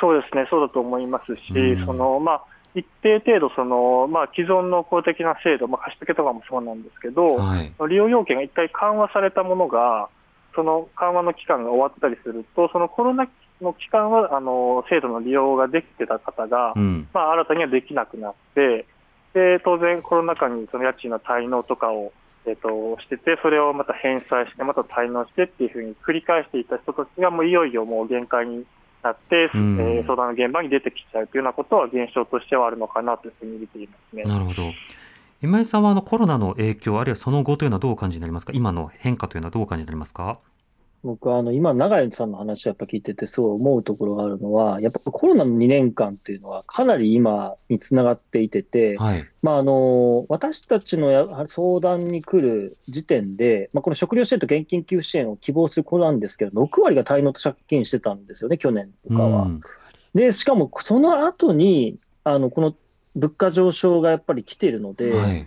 そうですね、そうだと思いますし、そのまあ一定程度その、まあ、既存の公的な制度、まあ、貸し付けとかもそうなんですけど、はい、利用要件が一回緩和されたものがその緩和の期間が終わったりすると、そのコロナの期間はあの制度の利用ができてた方が、うん、まあ、新たにはできなくなって、で当然コロナ禍にその家賃の滞納とかを、えー、としてて、それをまた返済してまた滞納してっていうふうに繰り返していた人たちがもういよいよもう限界になって、えー、相談の現場に出てきちゃうというようなことは現象としてはあるのかなというふうに見ていますね。なるほど。今井さんはあのコロナの影響、あるいはその後というのはどうお感じになりますか？今の変化というのはどうお感じになりますか？僕はあの今永井さんの話をやっぱ聞いててそう思うところがあるのは、やっぱコロナのにねんかんというのはかなり今につながっていてて、はい、まあ、あの私たちの相談に来る時点で、まあ、この食料支援と現金給付支援を希望する子なんですけど、ろくわりが滞納と借金してたんですよね、去年とかは。うん、でしかもその後にあのこの物価上昇がやっぱり来ているので、はい、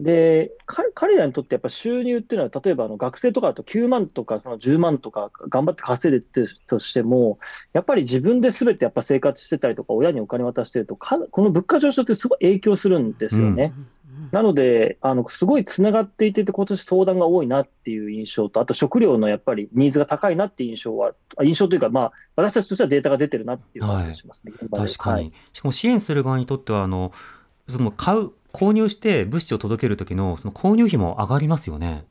で彼らにとってやっぱ収入っていうのは、例えばあの学生とかだときゅうまんとかそのじゅうまんとか頑張って稼いでってとしても、やっぱり自分で全てやっぱ生活してたりとか親にお金渡してるとか、この物価上昇ってすごい影響するんですよね。うん、なのであのすごいつながっていて、今年相談が多いなっていう印象と、あと食料のやっぱりニーズが高いなっていう印象は印象というか、まあ、私たちとしてはデータが出てるなっていう感じがしますね。はい、確かに、はい、しかも支援する側にとってはあのその買う購入して物資を届ける時のその購入費も上がりますよね。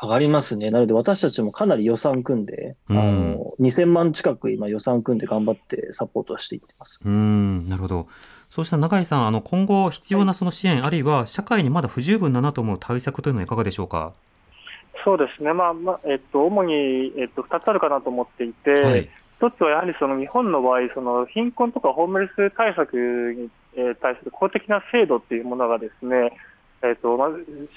上がりますね。なので私たちもかなり予算組んで、うん、あのにせんまん近く今予算組んで頑張ってサポートしていってます。うん、なるほど。そうした中井さん、あの今後必要なその支援、はい、あるいは社会にまだ不十分だなと思う対策というのはいかがでしょうか。そうですね、まあまあえっと、主に、えっと、ふたつあるかなと思っていて、はい、一つはやはりその日本の場合、その貧困とかホームレス対策に対する公的な制度というものがですね、えっとま、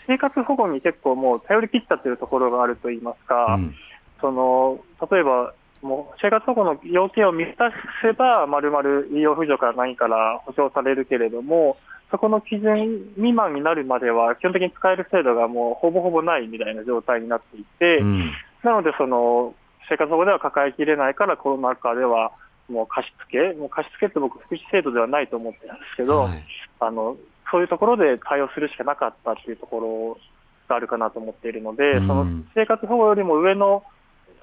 生活保護に結構もう頼り切っちゃってるところがあるといいますか、うん、その例えばもう生活保護の要件を満たせばまるまる医療扶助から何から保障されるけれども、そこの基準未満になるまでは基本的に使える制度がもうほぼほぼないみたいな状態になっていて、うん、なのでその生活保護では抱えきれないから、コロナ禍ではもう貸し付けもう貸し付けって僕福祉制度ではないと思ってるんですけど、はい、あのそういうところで対応するしかなかったっていうところがあるかなと思っているので、うん、その生活保護よりも上の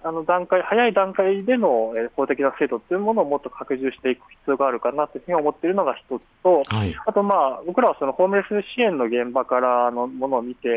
あの段階、早い段階での公的な制度というものをもっと拡充していく必要があるかなというふうに思っているのが一つと、はい、あとまあ僕らはそのホームレス支援の現場からのものを見て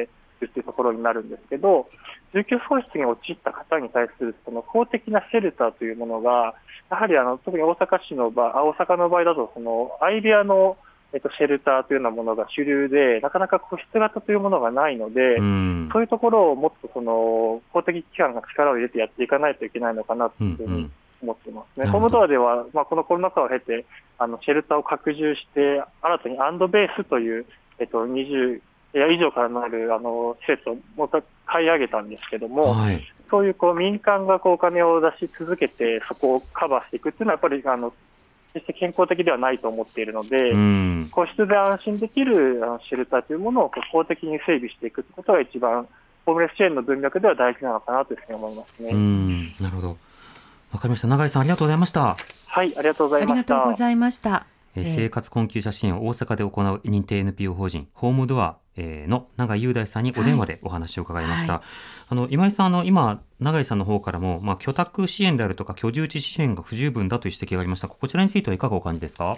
いるというところになるんですけど、住居喪失に陥った方に対するその公的なシェルターというものがやはりあの特に大阪市の場合、大阪の場合だとその相部屋のえっと、シェルターというようなものが主流で、なかなか個室型というものがないので、うん、そういうところをもっとその公的機関が力を入れてやっていかないといけないのかなというふうに思っていますね。ホームドアでは、まあ、このコロナ禍を経てあのシェルターを拡充して新たにアンドベースという、えっと、にじゅうぶや以上からなるあの施設をもう買い上げたんですけども、はい、そういう、こう民間がこうお金を出し続けてそこをカバーしていくというのはやっぱりあの決して健康的ではないと思っているので、うん、個室で安心できるシェルターというものを公的に整備していくことが一番ホームレス支援の文脈では大事なのかなというふうに思いますね。うん、なるほど、わかりました。永井さん、ありがとうございました。はい、ありがとうございました。ありがとうございました。えー、生活困窮者支援を大阪で行う認定 エヌピーオー 法人ホームドアの永井雄大さんにお電話でお話を伺いました。はいはい、あの今井さん、あの今永井さんの方からも、まあ、居宅支援であるとか居住地支援が不十分だという指摘がありました。こちらについてはいかがお感じですか。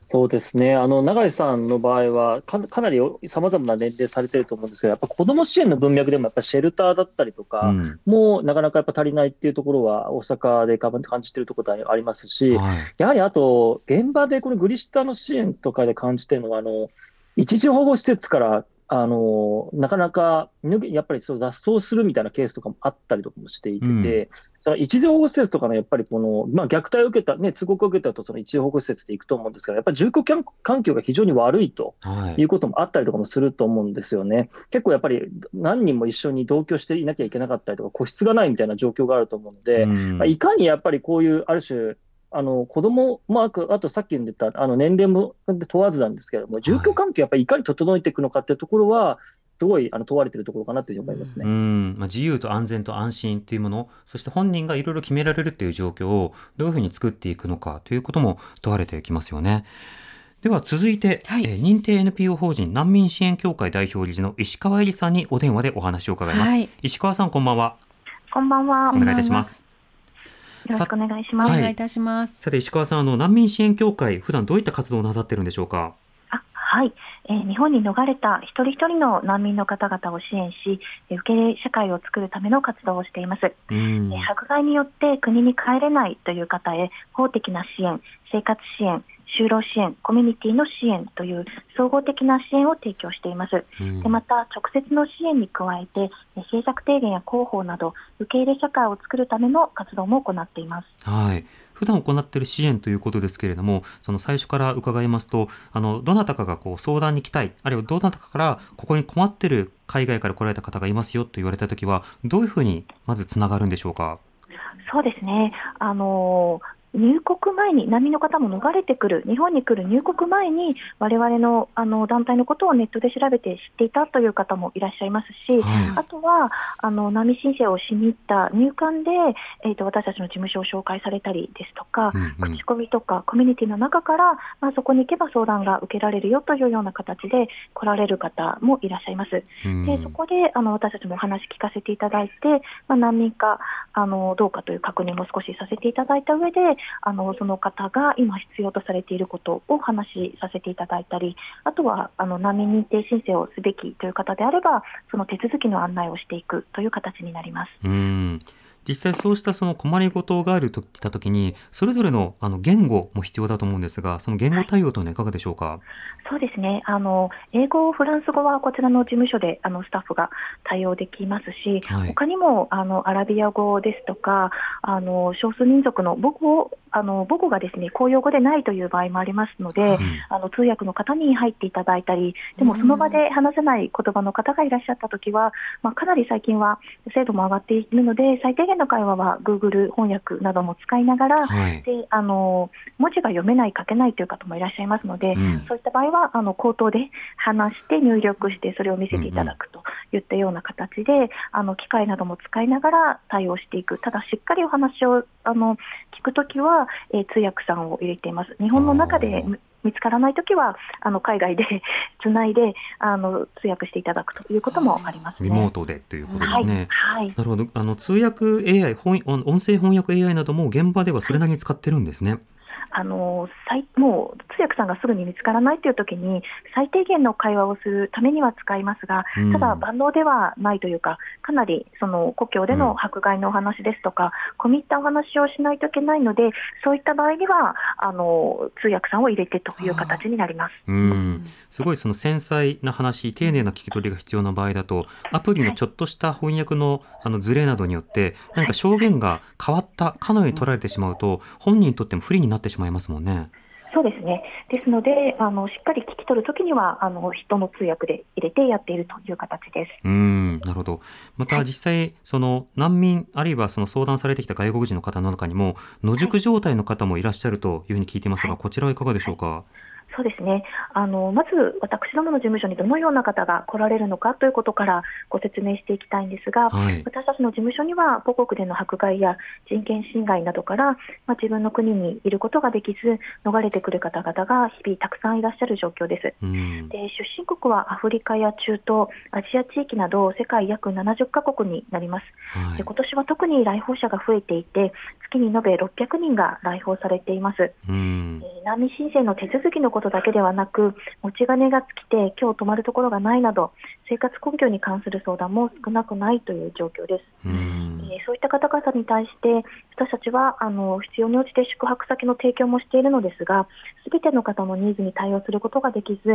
そうですね、あの永井さんの場合は か, かなりさまざまな年齢されていると思うんですけど、やっぱ子ども支援の文脈でもやっぱシェルターだったりとか、うん、もうなかなかやっぱ足りないっていうところは大阪で感じているところでありますし、はい、やはりあと現場でこのグリスタの支援とかで感じているのは、あの一時保護施設からあのなかなかやっぱりそう脱走するみたいなケースとかもあったりとかもしていて、うん、その一時保護施設とかのやっぱりこの、まあ、虐待を受けた、ね、通告を受けたとその一時保護施設で行くと思うんですけど、やっぱり住居環境が非常に悪いということもあったりとかもすると思うんですよね。はい、結構やっぱり何人も一緒に同居していなきゃいけなかったりとか、個室がないみたいな状況があると思うので、うんまあ、いかにやっぱりこういうある種あの子ども、まあ、あとさっき言ったあの年齢も問わずなんですけれども、住居環境やっぱりいかに整えていくのかというところは、すごいあの問われているところかなというふうに思いますね。うん、まあ、自由と安全と安心というもの、そして本人がいろいろ決められるという状況をどういうふうに作っていくのかということも問われてきますよね。では続いて、はい、えー、認定 エヌピーオー 法人難民支援協会代表理事の石川恵里さんにお電話でお話を伺います。はい、石川さん、こんばんは。こんばんは。お願いいたします。よろしくお願いします。お願いいたします。さて石川さん、あの難民支援協会、普段どういった活動をなさってるんでしょうか。あ、はい、えー、日本に逃れた一人一人の難民の方々を支援し、受け入れ社会を作るための活動をしています。うん、えー、迫害によって国に帰れないという方へ法的な支援、生活支援、就労支援、コミュニティの支援という総合的な支援を提供しています。うん、でまた直接の支援に加えて政策提言や広報など受け入れ社会を作るための活動も行っています。はい、普段行っている支援ということですけれども、その最初から伺いますと、あのどなたかがこう相談に来たい、あるいはどなたかからここに困っている海外から来られた方がいますよと言われたときはどういうふうにまずつながるんでしょうか。そうですね、あのー入国前に難民の方も逃れてくる、日本に来る入国前に我々 の, あの団体のことをネットで調べて知っていたという方もいらっしゃいますし、はい、あとはあの難民申請をしに行った入管で、えー、と私たちの事務所を紹介されたりですとか、うんうん、口コミとかコミュニティの中から、まあ、そこに行けば相談が受けられるよというような形で来られる方もいらっしゃいます。うん、でそこであの私たちもお話聞かせていただいて、まあ、難民かあのどうかという確認も少しさせていただいた上で、あのその方が今必要とされていることをお話しさせていただいたり、あとはあの難民認定申請をすべきという方であればその手続きの案内をしていくという形になります。うーん、実際そうしたその困りごとがあるときたときにそれぞれ の, あの言語も必要だと思うんですが、その言語対応というのはいかがでしょうか。はい、そうですね、あの英語フランス語はこちらの事務所であのスタッフが対応できますし、はい、他にもあのアラビア語ですとかあの少数民族の母語あの母語がですね公用語でないという場合もありますので、はい、あの通訳の方に入っていただいたり、でもその場で話せない言葉の方がいらっしゃったときは、まあ、かなり最近は精度も上がっているので最低限の会話は Google 翻訳なども使いながら、はい、であの文字が読めない書けないという方もいらっしゃいますので、うん、そういった場合はあの口頭で話して入力してそれを見せていただくといったような形で、うんうん、あの機械なども使いながら対応していく。ただしっかりお話をあの聞くときは、えー、通訳さんを入れています。日本の中で見つからないときはあの海外でつないであの通訳していただくということもありますね。リモートでということですね。はいはい、なるほど。あの通訳 エーアイ 本音声翻訳 エーアイ なども現場ではそれなりに使ってるんですね。はい、あのもう通訳さんがすぐに見つからないというときに最低限の会話をするためには使いますが、ただ万能ではないというか、かなりその故郷での迫害のお話ですとか、うん、込み入ったお話をしないといけないので、そういった場合にはあの通訳さんを入れてという形になります。うん、すごいその繊細な話、丁寧な聞き取りが必要な場合だとアプリのちょっとした翻訳 の, あのズレなどによって何か証言が変わったかのように取られてしまうと、本人にとっても不利になってしまいますもんね。そうですね。ですのであのしっかり聞き取るときにはあの人の通訳で入れてやっているという形です。うーん、なるほど。また実際、はい、その難民あるいはその相談されてきた外国人の方の中にも野宿状態の方もいらっしゃるというふうに聞いていますが、はい、こちらはいかがでしょうか。はいはい、そうですね。あのまず私どもの事務所にどのような方が来られるのかということからご説明していきたいんですが、はい、私たちの事務所には母国での迫害や人権侵害などから、まあ、自分の国にいることができず逃れてくる方々が日々たくさんいらっしゃる状況です。うん、で出身国はアフリカや中東、アジア地域など世界約ななじゅっかこくになります。はい、で今年は特に来訪者が増えていて月に延べろっぴゃくにんが来訪されています。うん、難民申請の手続きのことだけではなく、持ち金が尽きて今日泊まるところがないなど生活困窮に関する相談も少なくないという状況です。うーん、えー、そういった方々に対して私たちはあの必要に応じて宿泊先の提供もしているのですが、すべての方のニーズに対応することができず、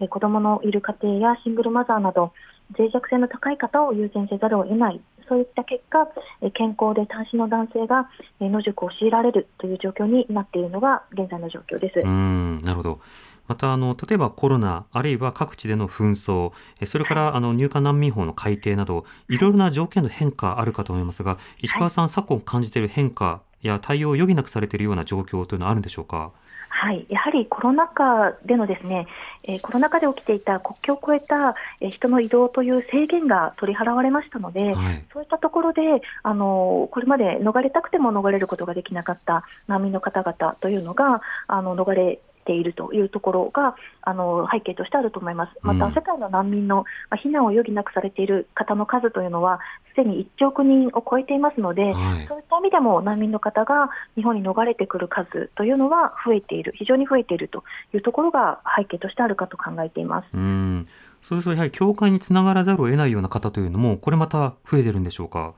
えー、子どものいる家庭やシングルマザーなど脆弱性の高い方を優先せざるを得ない、そういった結果、健康で単身の男性が野宿を強いられるという状況になっているのが現在の状況です。うん、なるほど。またあの例えばコロナあるいは各地での紛争、それからあの入管難民法の改定などいろいろな条件の変化あるかと思いますが、石川さん、はい、昨今感じている変化や対応を余儀なくされているような状況というのはあるんでしょうか。はい、やはりコロナ禍でのですね、えー、コロナ禍で起きていた国境を越えた、えー、人の移動という制限が取り払われましたので、はい、そういったところで、あのー、これまで逃れたくても逃れることができなかった難民の方々というのがあの逃れているというところがあの背景としてあると思います。また世界の難民の、まあ、避難を余儀なくされている方の数というのはすでにいちおくにんを超えていますので、はい、そういった意味でも難民の方が日本に逃れてくる数というのは増えている、非常に増えているというところが背景としてあるかと考えています。うん、そうするとやはり境界につながらざるを得ないような方というのもこれまた増えているんでしょうか。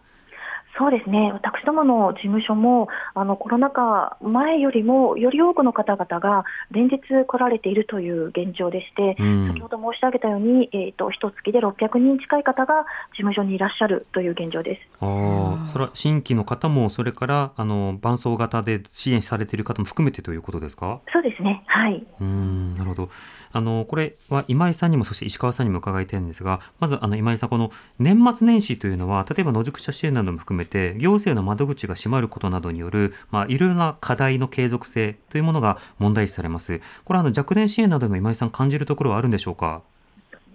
そうですね。私どもの事務所もあのコロナ禍前よりもより多くの方々が連日来られているという現状でして、うん、先ほど申し上げたように、えーと、いちがつでろっぴゃくにん近い方が事務所にいらっしゃるという現状です。ああ、それは新規の方もそれからあの伴走型で支援されている方も含めてということですか。そうですね。はい。うーん、なるほど。あのこれは今井さんにもそして石川さんにも伺いたいんですが、まずあの今井さん、この年末年始というのは例えば野宿者支援なども含めて行政の窓口が閉まることなどによる、まあ、いろいろな課題の継続性というものが問題視されます。これはあの若年支援などでも今井さん感じるところはあるんでしょうか。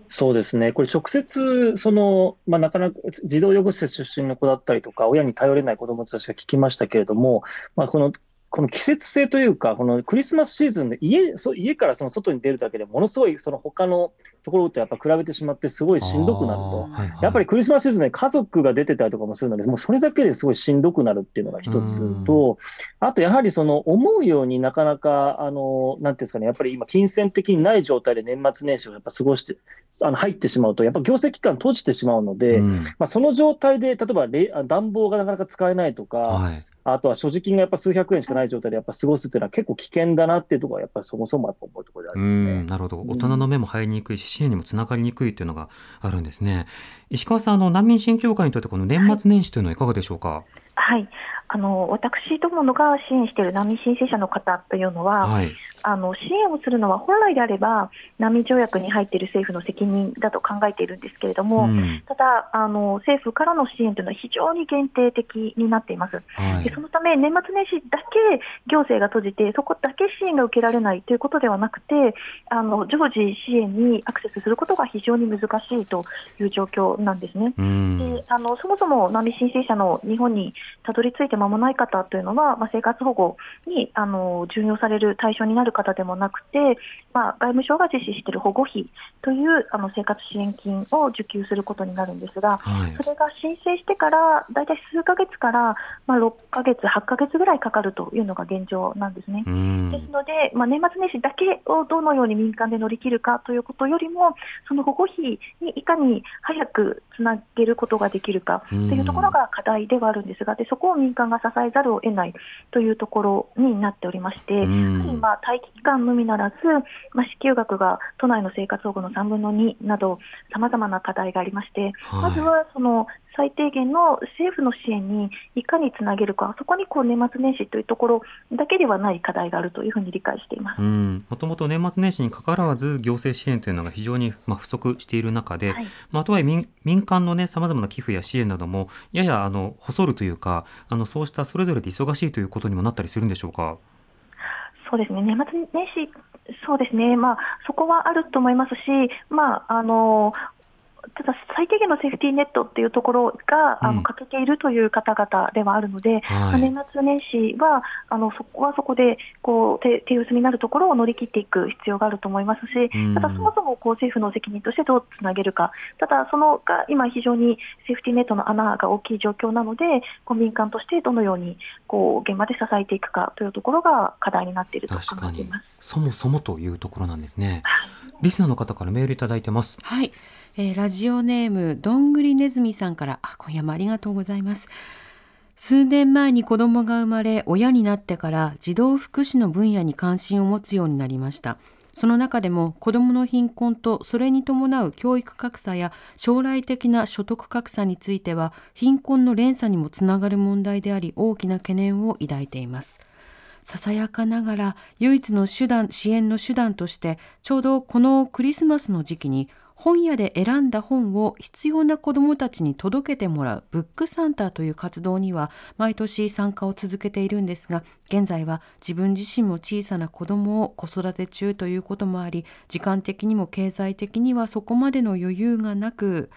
そうですね。これ直接その、まあ、なかなか児童養護施設出身の子だったりとか親に頼れない子どもたちが聞きましたけれども、まあ、このこの季節性というか、このクリスマスシーズンで 家, 家からその外に出るだけでものすごいその他のところとやっぱ比べてしまってすごいしんどくなると、はいはい、やっぱりクリスマスシーズンね、家族が出てたりとかもするので、もうそれだけですごいしんどくなるっていうのが一つと、あとやはりその思うようになかなかあのなんていうんですかね、やっぱり今金銭的にない状態で年末年始をやっぱ過ごしてあの入ってしまうとやっぱ業績期間閉じてしまうので、うん、まあ、その状態で例えばれ暖房がなかなか使えないとか、はい、あとは所持金がやっぱ数百円しかない状態でやっぱ過ごすっていうのは結構危険だなっていうところはやっぱりそもそもやっぱ思うところでありますね。うん、なるほど。大人の目も入りにくいし、支援にもつながりにくいというのがあるんですね。石川さん、あの難民支援協会にとってこの年末年始というのはいかがでしょうか。はい、あの私どものが支援している難民申請者の方というのは、はい、あの支援をするのは本来であれば難民条約に入っている政府の責任だと考えているんですけれども、うん、ただあの政府からの支援というのは非常に限定的になっています、はい、でそのため年末年始だけ行政が閉じてそこだけ支援が受けられないということではなくて、あの常時支援にアクセスすることが非常に難しいという状況なんですね、うん、であのそもそも難民申請者の日本にたどり着いて間もない方というのは、まあ、生活保護にあの準用される対象になる方でもなくて、まあ、外務省が実施している保護費というあの生活支援金を受給することになるんですが、はい、それが申請してからだいたい数ヶ月から、まあ、ろっかげつはちかげつぐらいかかるというのが現状なんですね。ですので、まあ、年末年始だけをどのように民間で乗り切るかということよりもその保護費にいかに早くつなげることができるかというところが課題ではあるんですが、でそこを民間が支えざるを得ないというところになっておりまして、うん、まあ、待機期間のみならず、まあ、支給額が都内の生活保護のさんぶんのになどさまざまな課題がありまして、はい、まずはその最低限の政府の支援にいかにつなげるか、そこにこう年末年始というところだけではない課題があるというふうに理解しています。もともと年末年始にかかわらず行政支援というのが非常にまあ不足している中で、はい、まあ、とはいえ 民, 民間の、ね、様々な寄付や支援などもややあの細るというか、あのそうしたそれぞれで忙しいということにもなったりするんでしょうか。そうですね、年末年始、そうですね、まあ、そこはあると思いますし、まああのただ最低限のセーフティーネットっていうところがあの欠けているという方々ではあるので、うん、はい、まあ、年末年始はあのそこはそこでこう 手, 手薄になるところを乗り切っていく必要があると思いますし、ただそもそもこう政府の責任としてどうつなげるか、ただそのが今非常にセーフティーネットの穴が大きい状況なので、こう民間としてどのようにこう現場で支えていくかというところが課題になっていると考えています。そもそもというところなんですね。リスナーの方からメールいただいてます。はい、えー、ラジオネームどんぐりねずみさんから。あ、今夜もありがとうございます。数年前に子供が生まれ、親になってから児童福祉の分野に関心を持つようになりました。その中でも子供の貧困とそれに伴う教育格差や将来的な所得格差については貧困の連鎖にもつながる問題であり、大きな懸念を抱いています。ささやかながら唯一の手段、支援の手段としてちょうどこのクリスマスの時期に本屋で選んだ本を必要な子どもたちに届けてもらうブックサンタという活動には毎年参加を続けているんですが、現在は自分自身も小さな子どもを子育て中ということもあり、時間的にも経済的にはそこまでの余裕がなく、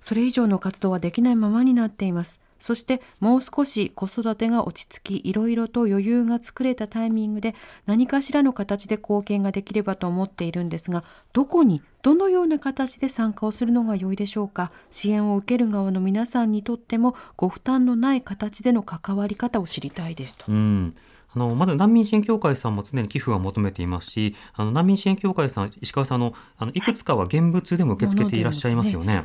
それ以上の活動はできないままになっています。そしてもう少し子育てが落ち着き、いろいろと余裕が作れたタイミングで何かしらの形で貢献ができればと思っているんですが、どこにどのような形で参加をするのが良いでしょうか。支援を受ける側の皆さんにとってもご負担のない形での関わり方を知りたいですと。うん、あのまず難民支援協会さんも常に寄付は求めていますし、あの難民支援協会さん、石川さんの、あのいくつかは現物でも受け付けていらっしゃいますよね。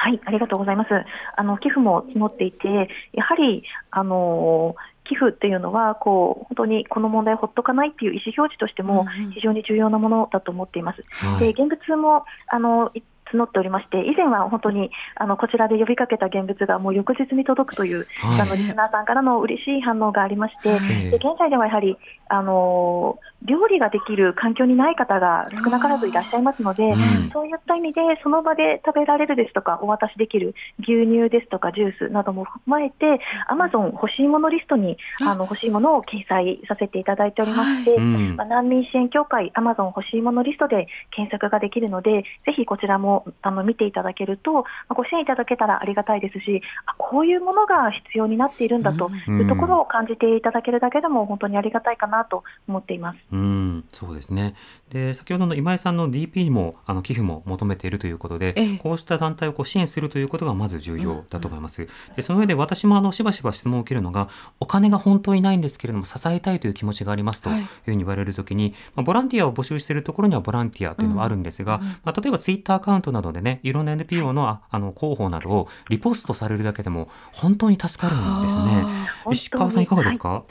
はい、ありがとうございます。あの寄付も募っていて、やはりあの寄付っていうのはこう本当にこの問題をほっとかないっていう意思表示としても非常に重要なものだと思っています、うん、で現物もあの募っておりまして、以前は本当にあのこちらで呼びかけた現物がもう翌日に届くという、はい、あのリスナーさんからの嬉しい反応がありまして、はい、で現在ではやはりあの料理ができる環境にない方が少なからずいらっしゃいますので、うん、そういった意味でその場で食べられるですとかお渡しできる牛乳ですとかジュースなども踏まえて Amazon 欲しいものリストにあの欲しいものを掲載させていただいておりまして、はい、まあ、難民支援協会 Amazon 欲しいものリストで検索ができるので、ぜひこちらもあの見ていただけるとご支援いただけたらありがたいですし、あ、こういうものが必要になっているんだというところを感じていただけるだけでも本当にありがたいかなと思っています。うん、そうですね。で、先ほどの今井さんの ディーピー にもあの寄付も求めているということで、ええ、こうした団体をこう支援するということがまず重要だと思います。うんうん、でその上で私もあのしばしば質問を受けるのが、お金が本当にないんですけれども支えたいという気持ちがありますというふうに言われるときに、はい、まあ、ボランティアを募集しているところにはボランティアというのはあるんですが、うんうん、まあ、例えばツイッターアカウントなどでね、いろんな エヌピーオー の、あ、あの広報などをリポストされるだけでも本当に助かるんですね。石川さんいかがですか？はい、い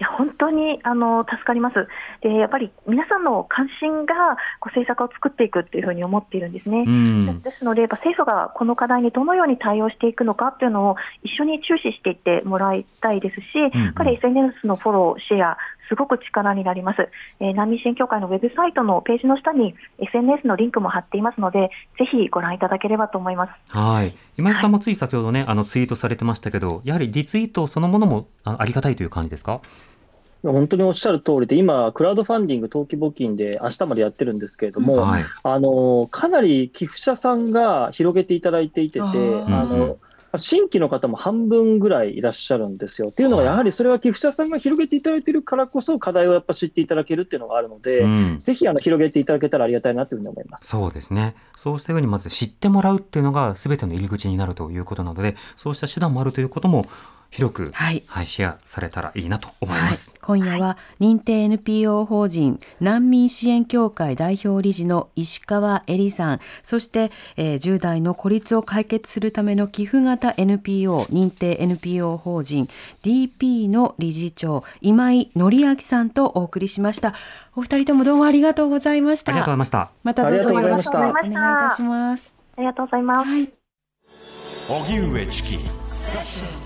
や本当にあの助かります。で、やっぱり皆さんの関心がこう政策を作っていくというふうに思っているんですね。うん、ですので政府がこの課題にどのように対応していくのかというのを一緒に注視していってもらいたいですし、うんうん、やっぱり エスエヌエス のフォロー、シェアすごく力になります。えー、難民支援協会のウェブサイトのページの下に エスエヌエス のリンクも貼っていますので、ぜひご覧いただければと思います。はい、今井さんもつい先ほどね、はい、あのツイートされてましたけど、やはりリツイートそのものも あ, ありがたいという感じですか？本当におっしゃる通りで、今クラウドファンディング登記募金で明日までやってるんですけれども、はい、あのかなり寄付者さんが広げていただいていてて、あの新規の方も半分ぐらいいらっしゃるんですよ。っていうのはやはりそれは寄付者さんが広げていただいているからこそ課題をやっぱ知っていただけるっていうのがあるので、うん、ぜひあの広げていただけたらありがたいなというふうに思います。そうですね。そうしたようにまず知ってもらうっていうのが全ての入り口になるということなので、そうした手段もあるということも広く、はいはい、シェアされたらいいなと思います。はい、今夜は認定 エヌピーオー 法人難民支援協会代表理事の石川恵里さん、そして、えー、じゅう代の孤立を解決するための寄付型 エヌピーオー 認定 エヌピーオー 法人 ディーピー の理事長今井紀明さんとお送りしました。お二人ともどうもありがとうございました。ありがとうございました。またどうぞよろしくお願いいたします。ありがとうございます。荻上チキ